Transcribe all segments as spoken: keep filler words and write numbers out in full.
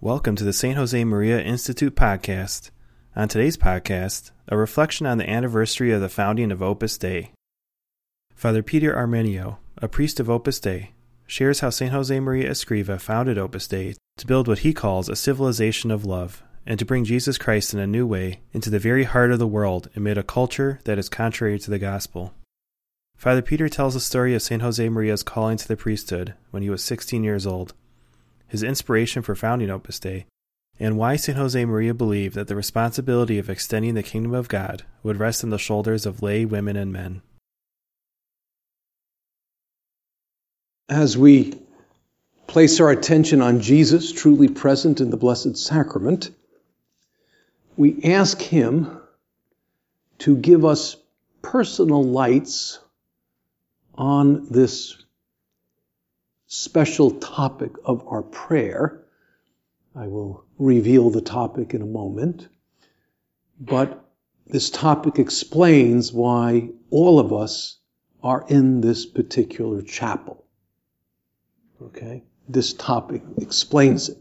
Welcome to the Saint Josemaria Institute podcast. On today's podcast, a reflection on the anniversary of the founding of Opus Dei. Father Peter Armenio, a priest of Opus Dei, shares how Saint Josemaria Escriva founded Opus Dei to build what he calls a civilization of love and to bring Jesus Christ in a new way into the very heart of the world amid a culture that is contrary to the gospel. Father Peter tells the story of Saint Josemaria's calling to the priesthood when he was sixteen years old, his inspiration for founding Opus Dei, and why Saint Josemaria believed that the responsibility of extending the kingdom of God would rest on the shoulders of lay women and men. As we place our attention on Jesus, truly present in the Blessed Sacrament, we ask Him to give us personal lights on this special topic of our prayer. I will reveal the topic in a moment, but this topic explains why all of us are in this particular chapel. Okay? This topic explains it.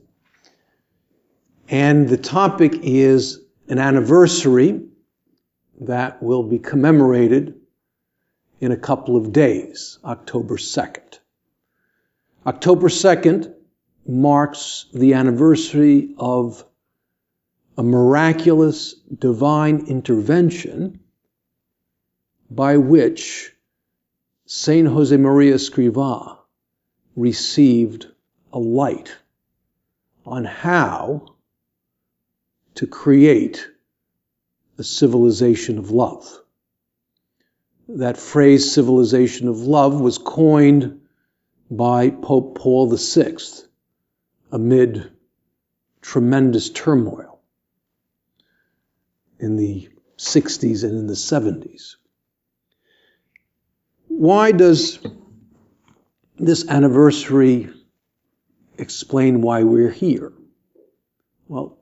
And the topic is an anniversary that will be commemorated in a couple of days, October second. October second marks the anniversary of a miraculous divine intervention by which Saint Josemaria Escriva received a light on how to create a civilization of love. That phrase, civilization of love, was coined by Pope Paul the Sixth amid tremendous turmoil in the sixties and in the seventies. Why does this anniversary explain why we're here? Well,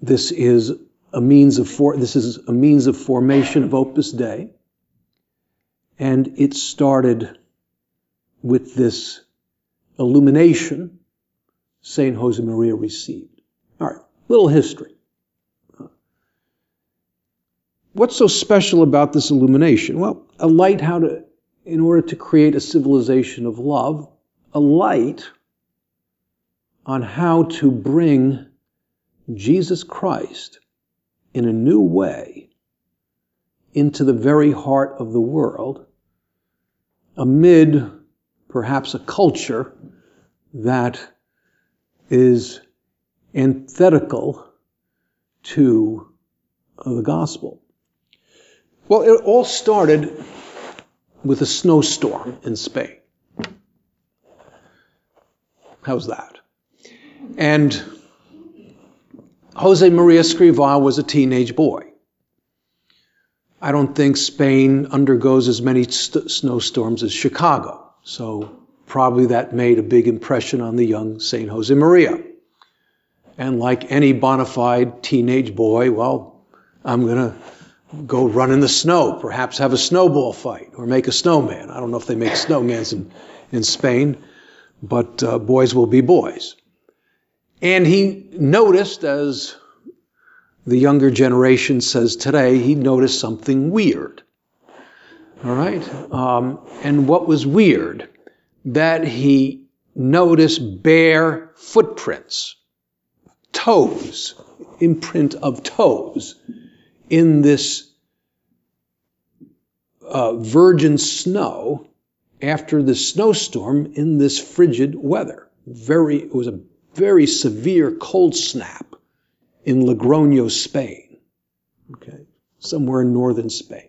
this is a means of for, this is a means of formation of Opus Dei, and it started with this illumination Saint Josemaria received. All right, little history. What's so special about this illumination? Well, a light how to, in order to create a civilization of love, a light on how to bring Jesus Christ in a new way into the very heart of the world amid perhaps a culture that is antithetical to the gospel. Well, it all started with a snowstorm in Spain. How's that? And Josemaria Escriva was a teenage boy. I don't think Spain undergoes as many st- snowstorms as Chicago. So probably that made a big impression on the young Saint Josemaria. And like any bona fide teenage boy, well, I'm going to go run in the snow, perhaps have a snowball fight or make a snowman. I don't know if they make snowmans in, in Spain, but uh, boys will be boys. And he noticed, as the younger generation says today, he noticed something weird. All right. Um, and what was weird, that he noticed bare footprints, toes, imprint of toes in this uh, virgin snow after the snowstorm in this frigid weather. Very, it was a very severe cold snap in Logroño, Spain. Okay. Somewhere in northern Spain.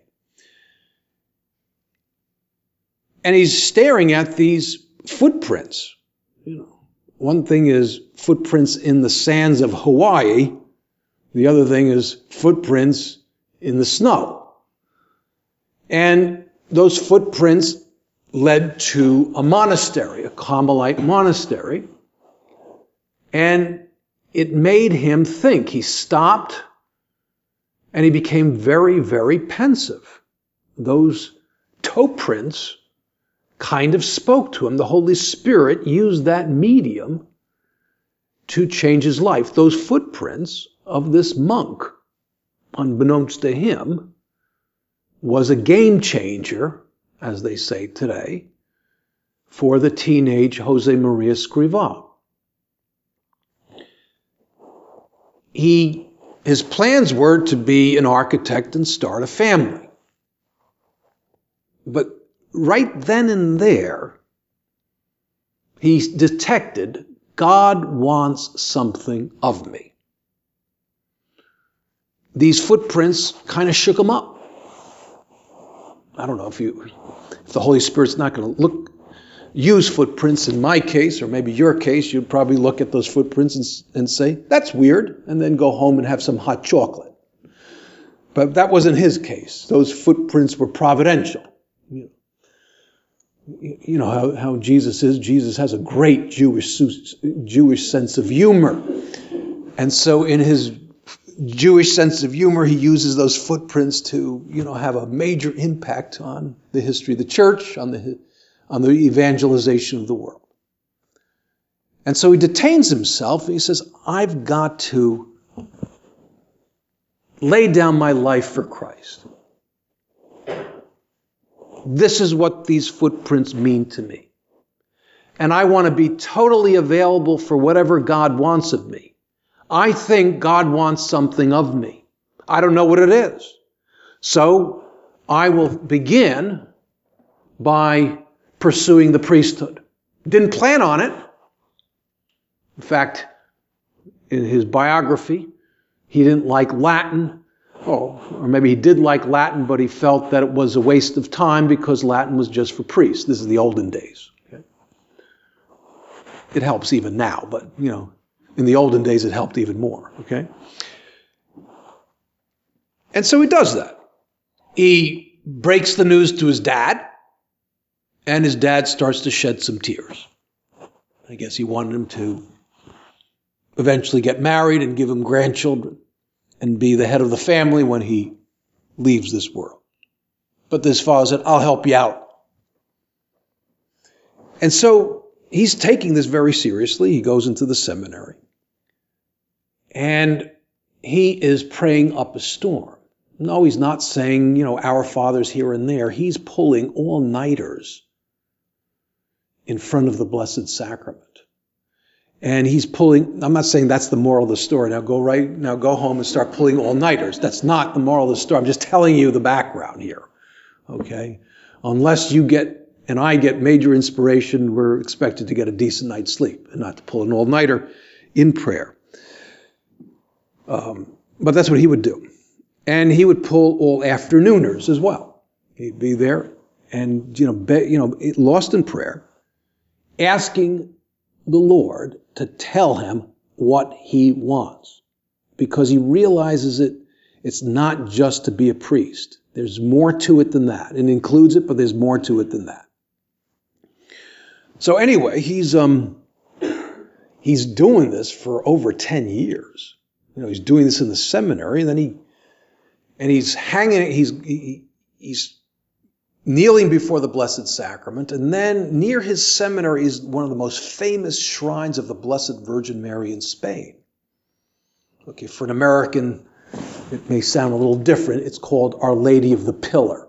And he's staring at these footprints. You know, one thing is footprints in the sands of Hawaii. The other thing is footprints in the snow. And those footprints led to a monastery, a Carmelite monastery. And it made him think. He stopped and he became very, very pensive. Those toe prints kind of spoke to him. The Holy Spirit used that medium to change his life. Those footprints of this monk, unbeknownst to him, was a game changer, as they say today, for the teenage Josemaria Escriva. He, his plans were to be an architect and start a family. But right then and there, he detected, God wants something of me. These footprints kind of shook him up. I don't know if you, if the Holy Spirit's not going to look, use footprints in my case, or maybe your case, you'd probably look at those footprints and, and say, that's weird, and then go home and have some hot chocolate. But that wasn't his case. Those footprints were providential. You know how, how Jesus is. Jesus has a great Jewish, Jewish sense of humor. And so in his Jewish sense of humor, he uses those footprints to, you know, have a major impact on the history of the church, on the, on the evangelization of the world. And so he detains himself and he says, I've got to lay down my life for Christ. This is what these footprints mean to me. And I want to be totally available for whatever God wants of me. I think God wants something of me. I don't know what it is. So I will begin by pursuing the priesthood. Didn't plan on it. In fact, in his biography, he didn't like Latin. Oh, or maybe he did like Latin, but he felt that it was a waste of time because Latin was just for priests. This is the olden days. Okay? It helps even now, but, you know, in the olden days, it helped even more, okay? And so he does that. He breaks the news to his dad, and his dad starts to shed some tears. I guess he wanted him to eventually get married and give him grandchildren and be the head of the family when he leaves this world. But this father said, I'll help you out. And so he's taking this very seriously. He goes into the seminary. And he is praying up a storm. No, he's not saying, you know, our fathers here and there. He's pulling all-nighters in front of the Blessed Sacrament. And he's pulling, I'm not saying that's the moral of the story. Now go right, now go home and start pulling all-nighters. That's not the moral of the story. I'm just telling you the background here. Okay? Unless you get and I get major inspiration, we're expected to get a decent night's sleep and not to pull an all-nighter in prayer. Um, but that's what he would do. And he would pull all-afternooners as well. He'd be there and, you know, be, you know, lost in prayer, asking the Lord to tell him what he wants. Because he realizes it, it's not just to be a priest. There's more to it than that. It includes it, but there's more to it than that. So anyway, he's um, he's doing this for over ten years. You know, he's doing this in the seminary, and then he and he's hanging. He's he, he's kneeling before the Blessed Sacrament, and then near his seminary is one of the most famous shrines of the Blessed Virgin Mary in Spain. Okay, for an American, it may sound a little different. It's called Our Lady of the Pillar,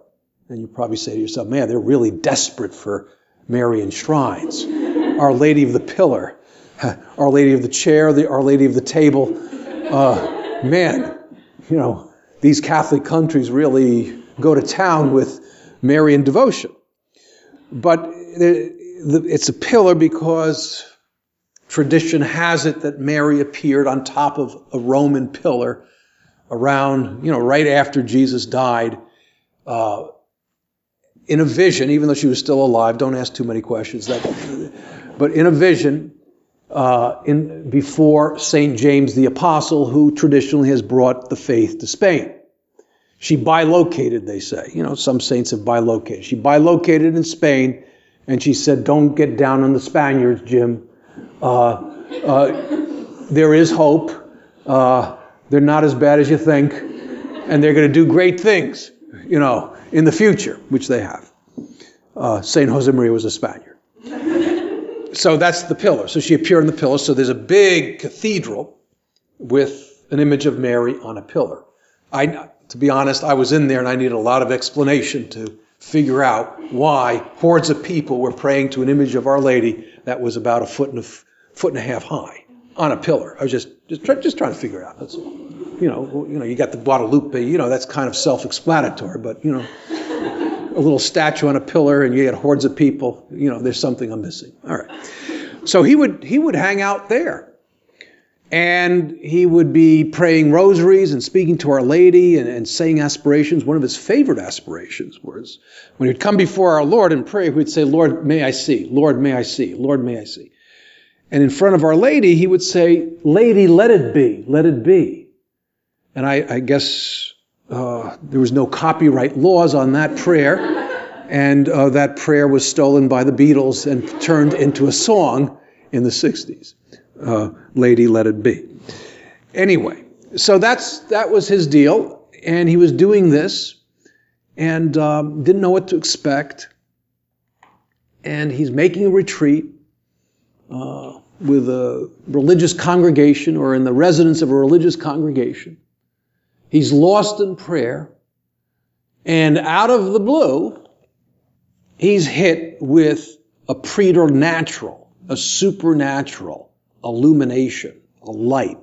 and you probably say to yourself, "Man, they're really desperate for." Marian shrines, Our Lady of the Pillar, Our Lady of the Chair, the Our Lady of the Table. Uh, man, you know, these Catholic countries really go to town with Marian devotion. But it's a pillar because tradition has it that Mary appeared on top of a Roman pillar around, you know, right after Jesus died, uh, in a vision, even though she was still alive. Don't ask too many questions. That, but in a vision, uh, in before Saint James the Apostle, who traditionally has brought the faith to Spain. She bilocated, they say. You know, some saints have bilocated. She bilocated in Spain, and she said, don't get down on the Spaniards, Jim. Uh, uh, there is hope. Uh, they're not as bad as you think, and they're going to do great things, you know, in the future, which they have. Uh, Saint Josemaria was a Spaniard. so that's the pillar. So she appeared on the pillar. So there's a big cathedral with an image of Mary on a pillar. I, to be honest, I was in there and I needed a lot of explanation to figure out why hordes of people were praying to an image of Our Lady that was about a foot and a, foot and a half high on a pillar. I was just just, try, just trying to figure it out. That's, you know, you know, you got the Guadalupe. You know, that's kind of self-explanatory, but you know. A little statue on a pillar, and you had hordes of people. You know, there's something I'm missing. All right. So he would he would hang out there, and he would be praying rosaries and speaking to Our Lady and, and saying aspirations. One of his favorite aspirations was when he'd come before our Lord and pray, he'd say, "Lord, may I see. Lord, may I see. Lord, may I see." And in front of Our Lady, he would say, "Lady, let it be. Let it be." And I, I guess. Uh, there was no copyright laws on that prayer, and uh, that prayer was stolen by the Beatles and turned into a song in the sixties. Uh, Lady, let it be. Anyway, so that's that was his deal, and he was doing this, and um, didn't know what to expect. And he's making a retreat uh, with a religious congregation, or in the residence of a religious congregation. He's lost in prayer, and out of the blue, he's hit with a preternatural, a supernatural illumination, a light,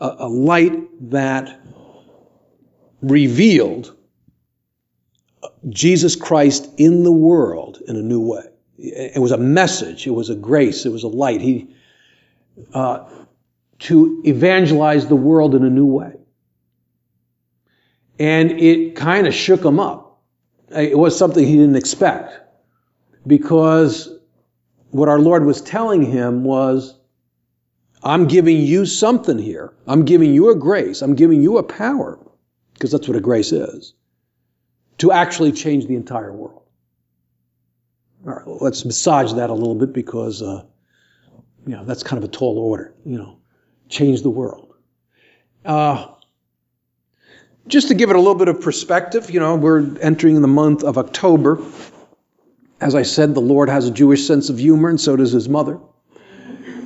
a, a light that revealed Jesus Christ in the world in a new way. It was a message, it was a grace, it was a light. He uh, to evangelize the world in a new way. And it kind of shook him up. It was something he didn't expect, because what our Lord was telling him was, I'm giving you something here. I'm giving you a grace. I'm giving you a power, because that's what a grace is, to actually change the entire world. All right, well, let's massage that a little bit, because uh, you know, that's kind of a tall order, you know, change the world. Uh, Just to give it a little bit of perspective, you know, we're entering the month of October. As I said, the Lord has a Jewish sense of humor, and so does his mother.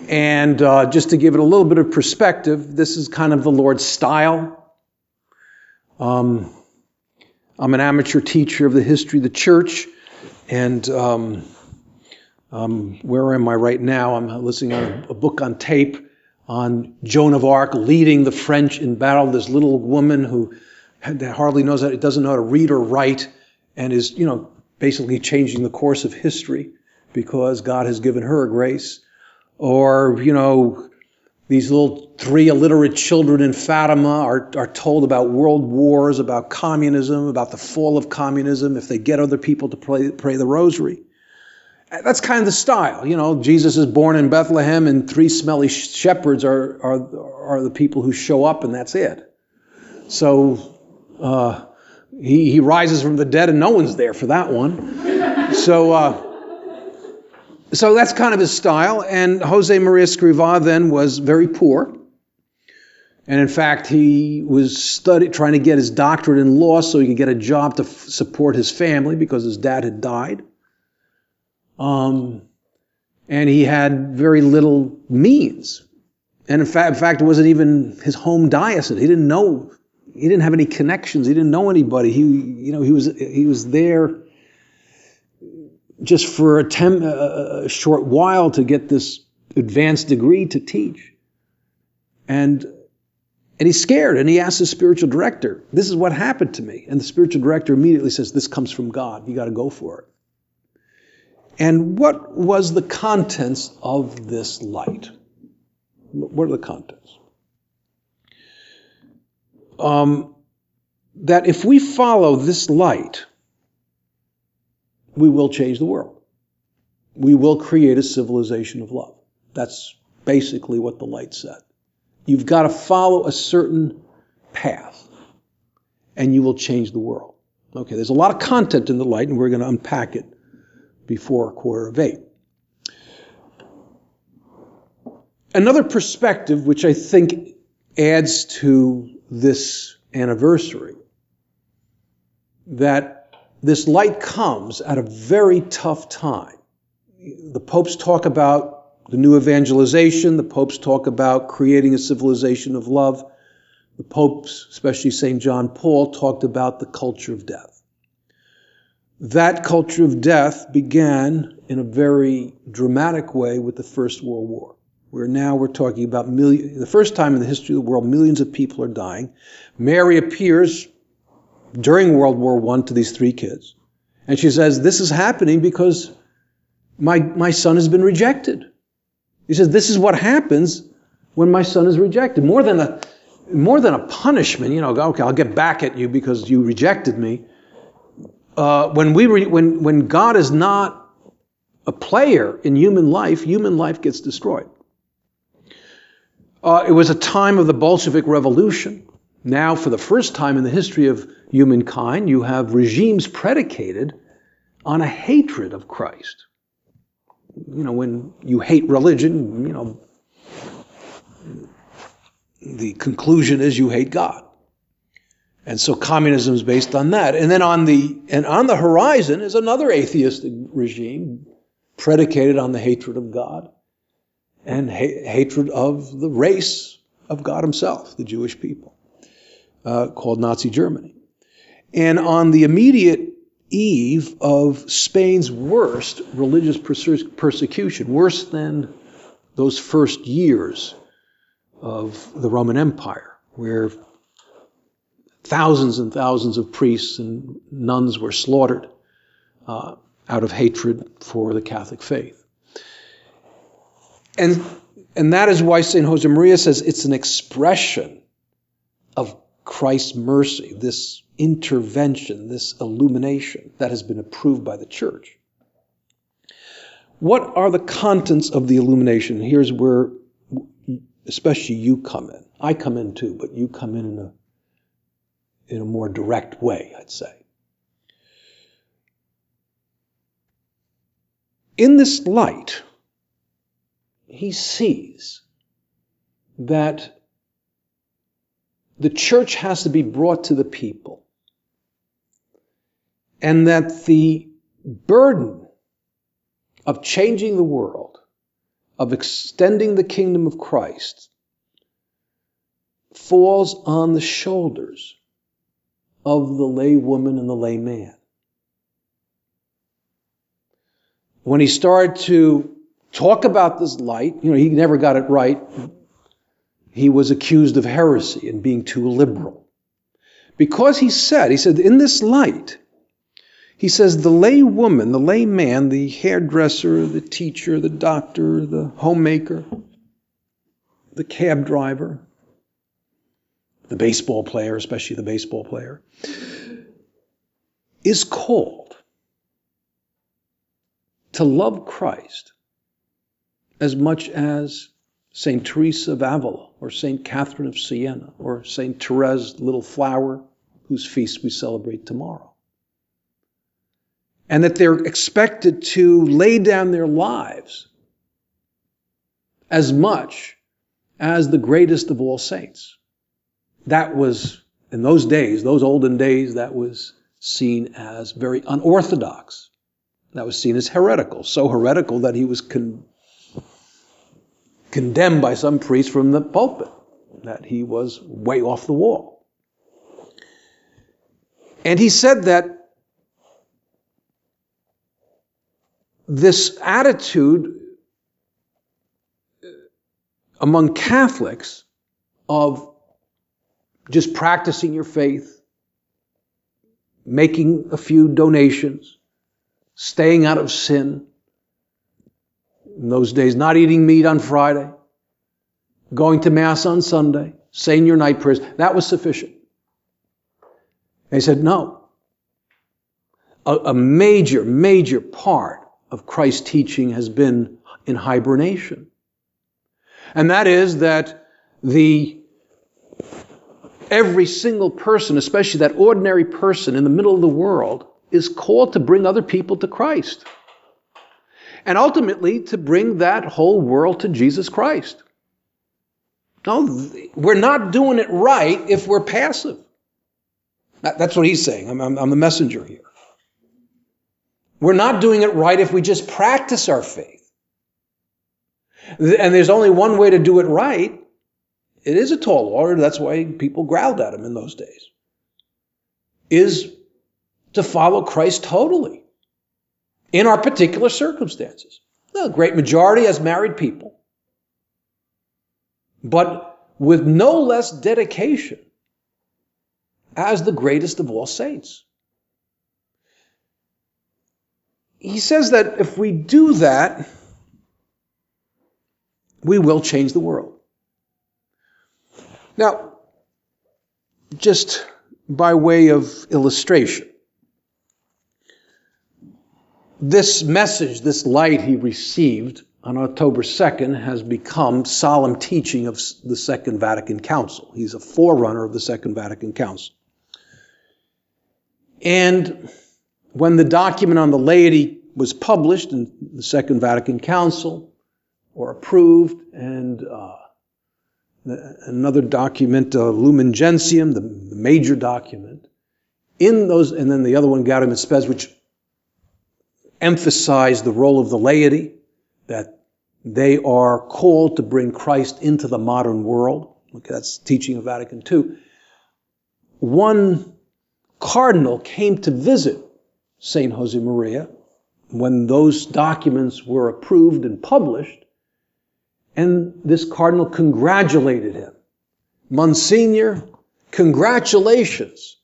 And uh, just to give it a little bit of perspective, this is kind of the Lord's style. Um, I'm an amateur teacher of the history of the church, and um, um, where am I right now? I'm listening to a book on tape on Joan of Arc leading the French in battle, this little woman who that hardly knows that it doesn't know how to read or write, and is, you know, basically changing the course of history because God has given her a grace. Or, you know, these little three illiterate children in Fatima are, are told about world wars, about communism, about the fall of communism, if they get other people to pray, pray the rosary. That's kind of the style. You know, Jesus is born in Bethlehem, and three smelly shepherds are are, are the people who show up, and that's it. So uh, he, he rises from the dead, and no one's there for that one. So uh, so that's kind of his style. And Josemaria Escriva then was very poor. And in fact, he was study, trying to get his doctorate in law so he could get a job to f- support his family, because his dad had died. Um, and he had very little means. And in fact, in fact, it wasn't even his home diocese. He didn't know, he didn't have any connections. He didn't know anybody. He, you know, he was, he was there just for a, tem- a short while to get this advanced degree to teach. And, and he's scared, and he asks his spiritual director, this is what happened to me. And the spiritual director immediately says, this comes from God. You got to go for it. And what was the contents of this light? What are the contents? Um, that if we follow this light, we will change the world. We will create a civilization of love. That's basically what the light said. You've got to follow a certain path, and you will change the world. Okay, there's a lot of content in the light, and we're going to unpack it before a quarter of eight. Another perspective, which I think adds to this anniversary, that this light comes at a very tough time. the popes talk about the new evangelization. The popes talk about creating a civilization of love. The popes, especially Saint John Paul, talked about the culture of death. That culture of death began in a very dramatic way with the First World War, where now we're talking about million, the first time in the history of the world, millions of people are dying. Mary appears during World War One to these three kids, and she says, this is happening because my, my son has been rejected. He says, this is what happens when my son is rejected. More than a, more than a punishment, you know, okay, I'll get back at you because you rejected me. Uh, when we re- when when God is not a player in human life, human life gets destroyed. Uh, it was a time of the Bolshevik Revolution. Now, for the first time in the history of humankind, you have regimes predicated on a hatred of Christ. You know, when you hate religion, you know, the conclusion is you hate God. And so communism is based on that. And then on the and on the horizon is another atheistic regime predicated on the hatred of God and ha- hatred of the race of God himself, the Jewish people, uh, called Nazi Germany. And on the immediate eve of Spain's worst religious perse- persecution, worse than those first years of the Roman Empire, where thousands and thousands of priests and nuns were slaughtered uh, out of hatred for the Catholic faith. And, and that is why Saint Josemaria says it's an expression of Christ's mercy, this intervention, this illumination that has been approved by the Church. What are the contents of the illumination? Here's where especially you come in. I come in too, but you come in in a, in a more direct way, I'd say. In this light, he sees that the church has to be brought to the people, and that the burden of changing the world, of extending the kingdom of Christ, falls on the shoulders of the lay woman and the lay man. When he started to talk about this light, you know, he never got it right. He was accused of heresy and being too liberal. Because he said, he said, in this light, he says the lay woman, the lay man, the hairdresser, the teacher, the doctor, the homemaker, the cab driver, the baseball player, especially the baseball player, is called to love Christ as much as Saint Teresa of Avila or Saint Catherine of Siena or Saint Therese, Little Flower, whose feast we celebrate tomorrow. And that they're expected to lay down their lives as much as the greatest of all saints. That was, in those days, those olden days, that was seen as very unorthodox. That was seen as heretical, so heretical that he was con- condemned by some priest from the pulpit, that he was way off the wall. And he said that this attitude among Catholics of just practicing your faith, making a few donations, staying out of sin. In those days, not eating meat on Friday, going to Mass on Sunday, saying your night prayers. That was sufficient. And he said, no. A, a major, major part of Christ's teaching has been in hibernation. And that is that the every single person, especially that ordinary person in the middle of the world, is called to bring other people to Christ. And ultimately, to bring that whole world to Jesus Christ. No, we're not doing it right if we're passive. That's what he's saying. I'm, I'm, I'm the messenger here. We're not doing it right if we just practice our faith. And there's only one way to do it right. It is a tall order. That's why people growled at him in those days, is to follow Christ totally in our particular circumstances. The great majority as married people, but with no less dedication as the greatest of all saints. He says that if we do that, we will change the world. Now, just by way of illustration, this message, this light he received on October second has become solemn teaching of the Second Vatican Council. He's a forerunner of the Second Vatican Council. And when the document on the laity was published in the Second Vatican Council, or approved, and uh, another document, uh, Lumen Gentium, the, the major document, in those, and then the other one, Gaudium et Spes, which emphasized the role of the laity, that they are called to bring Christ into the modern world. Okay, that's teaching of Vatican two. One cardinal came to visit Saint Josemaria when those documents were approved and published, and this cardinal congratulated him. Monsignor, congratulations.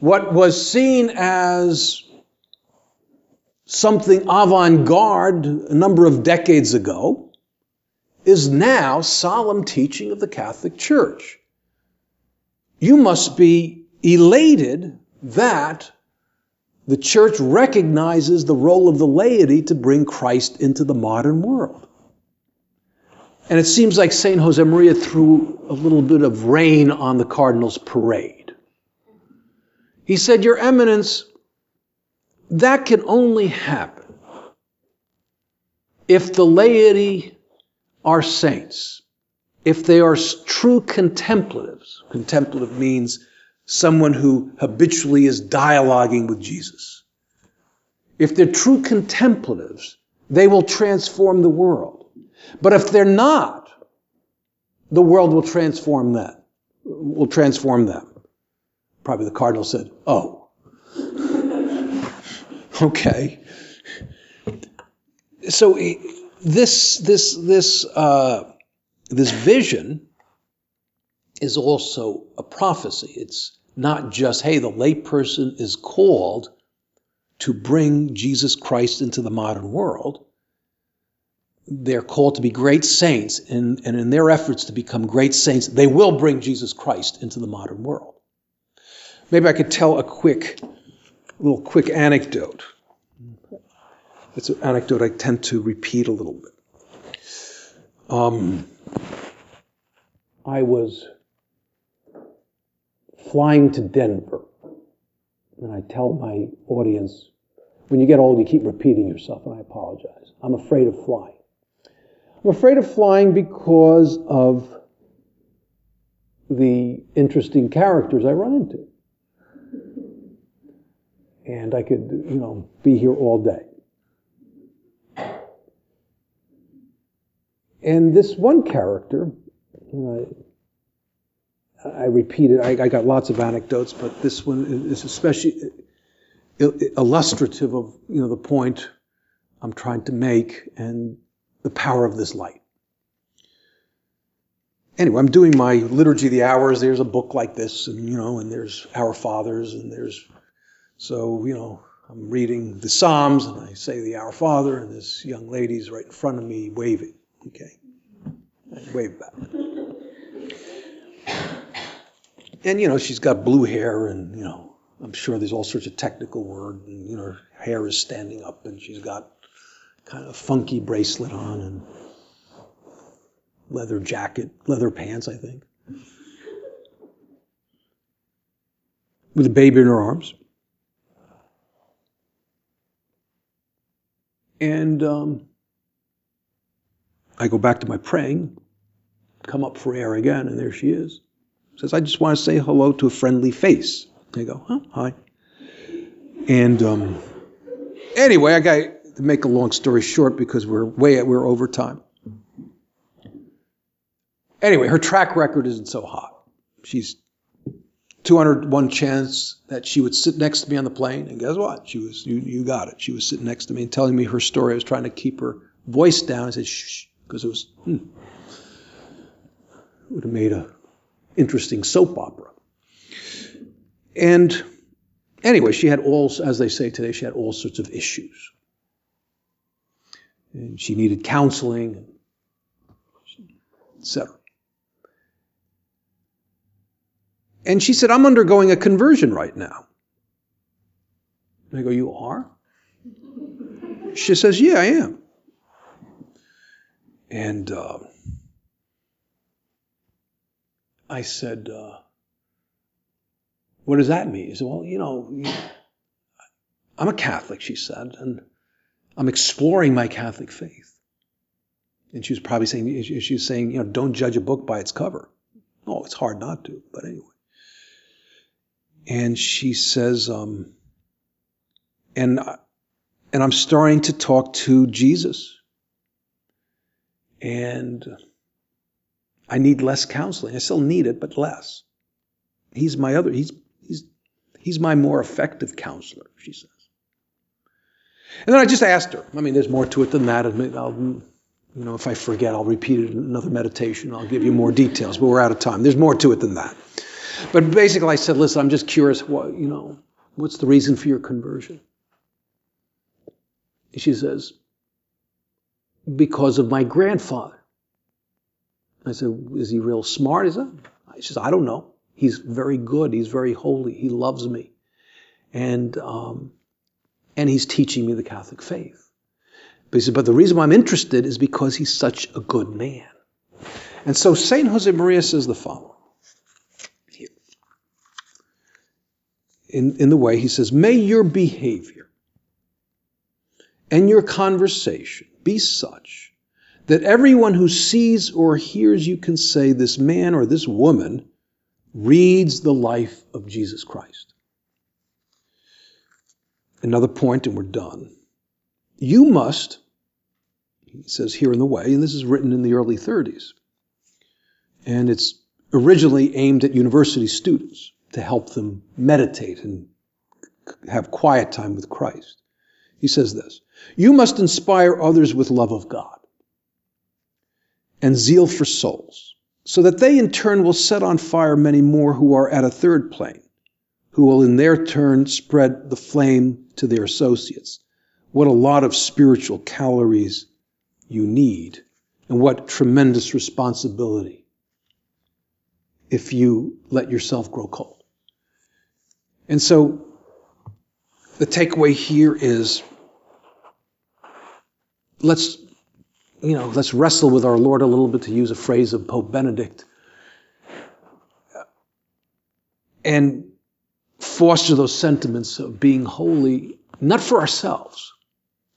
What was seen as something avant-garde a number of decades ago is now solemn teaching of the Catholic Church. You must be elated that the Church recognizes the role of the laity to bring Christ into the modern world. And it seems like Saint Josemaria threw a little bit of rain on the cardinal's parade. He said, Your Eminence, that can only happen if the laity are saints, if they are true contemplatives. Contemplative means someone who habitually is dialoguing with Jesus. If they're true contemplatives, they will transform the world. But if they're not, the world will transform them. Will transform them. Probably the cardinal said, oh. Okay, so this this this uh, this vision is also a prophecy. It's not just, hey, the layperson is called to bring Jesus Christ into the modern world. They're called to be great saints, and, and in their efforts to become great saints, they will bring Jesus Christ into the modern world. Maybe I could tell a quick. little quick anecdote. It's an anecdote I tend to repeat a little bit. Um, I was flying to Denver, and I tell my audience, when you get old, you keep repeating yourself, and I apologize. I'm afraid of flying. I'm afraid of flying because of the interesting characters I run into. And I could, you know, be here all day. And this one character, you know, I, I repeat it, I, I got lots of anecdotes, but this one is especially illustrative of, you know, the point I'm trying to make and the power of this light. Anyway, I'm doing my Liturgy of the Hours. There's a book like this, and, you know, and there's Our Fathers, and there's... So, you know, I'm reading the Psalms, and I say the Our Father, and this young lady's right in front of me waving, okay? I wave back. And, you know, she's got blue hair, and, you know, I'm sure there's all sorts of technical words, and, you know, her hair is standing up, and she's got kind of a funky bracelet on, and leather jacket, leather pants, I think, with a baby in her arms. And um, I go back to my praying, come up for air again, and there she is. Says, I just want to say hello to a friendly face. I go, huh, hi. And um, Anyway, I got to make a long story short because we're way we're over time. Anyway, her track record isn't so hot. She's two hundred one chance that she would sit next to me on the plane, and guess what? She was you you got it. She was sitting next to me and telling me her story. I was trying to keep her voice down. I said shh, because it was hmm. It would have made a interesting soap opera. And anyway, she had all, as they say today, she had all sorts of issues. And she needed counseling, et cetera. And she said, I'm undergoing a conversion right now. And I go, you are? She says, yeah, I am. And uh, I said, uh, what does that mean? She said, well, you know, I'm a Catholic, she said, and I'm exploring my Catholic faith. And she was probably saying, she was saying, you know, don't judge a book by its cover. Oh, it's hard not to, but anyway. And she says, um, and, I, and I'm starting to talk to Jesus. And I need less counseling. I still need it, but less. He's my other, he's, he's, he's my more effective counselor, she says. And then I just asked her. I mean, there's more to it than that. I'll, you know, if I forget, I'll repeat it in another meditation. I'll give you more details, but we're out of time. There's more to it than that. But basically, I said, listen, I'm just curious, what, you know, what's the reason for your conversion? She says, because of my grandfather. I said, is he real smart? He said, she says, I don't know. He's very good. He's very holy. He loves me. And um, and he's teaching me the Catholic faith. But he said, but the reason why I'm interested is because he's such a good man. And so Saint Josemaria says the following. Here. In, in the way, he says, may your behavior and your conversation be such that everyone who sees or hears you can say, this man or this woman reads the life of Jesus Christ. Another point, and we're done. You must, he says here in the way, and this is written in the early thirties, and it's originally aimed at university students to help them meditate and have quiet time with Christ. He says this, you must inspire others with love of God and zeal for souls, so that they in turn will set on fire many more who are at a third plane, who will in their turn spread the flame to their associates. What a lot of spiritual calories you need, and what tremendous responsibility if you let yourself grow cold. And so the takeaway here is, let's You know, let's wrestle with our Lord a little bit, to use a phrase of Pope Benedict, and foster those sentiments of being holy, not for ourselves,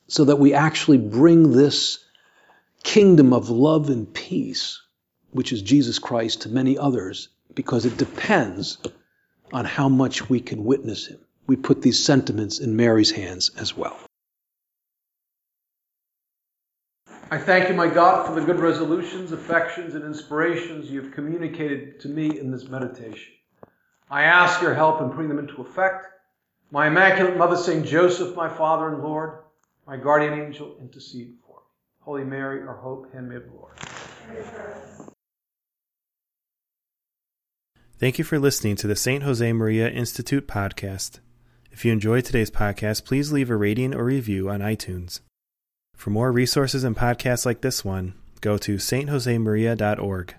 so that we actually bring this kingdom of love and peace, which is Jesus Christ, to many others, because it depends on how much we can witness him. We put these sentiments in Mary's hands as well. I thank you, my God, for the good resolutions, affections, and inspirations you have communicated to me in this meditation. I ask your help in putting them into effect. My Immaculate Mother, Saint Joseph, my Father and Lord, my guardian angel, intercede for me. Holy Mary, our hope, handmaid of the Lord. Thank you for listening to the Saint Josemaria Institute podcast. If you enjoyed today's podcast, please leave a rating or review on iTunes. For more resources and podcasts like this one, go to S T josemaria dot org.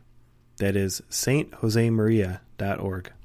That is S T josemaria dot org.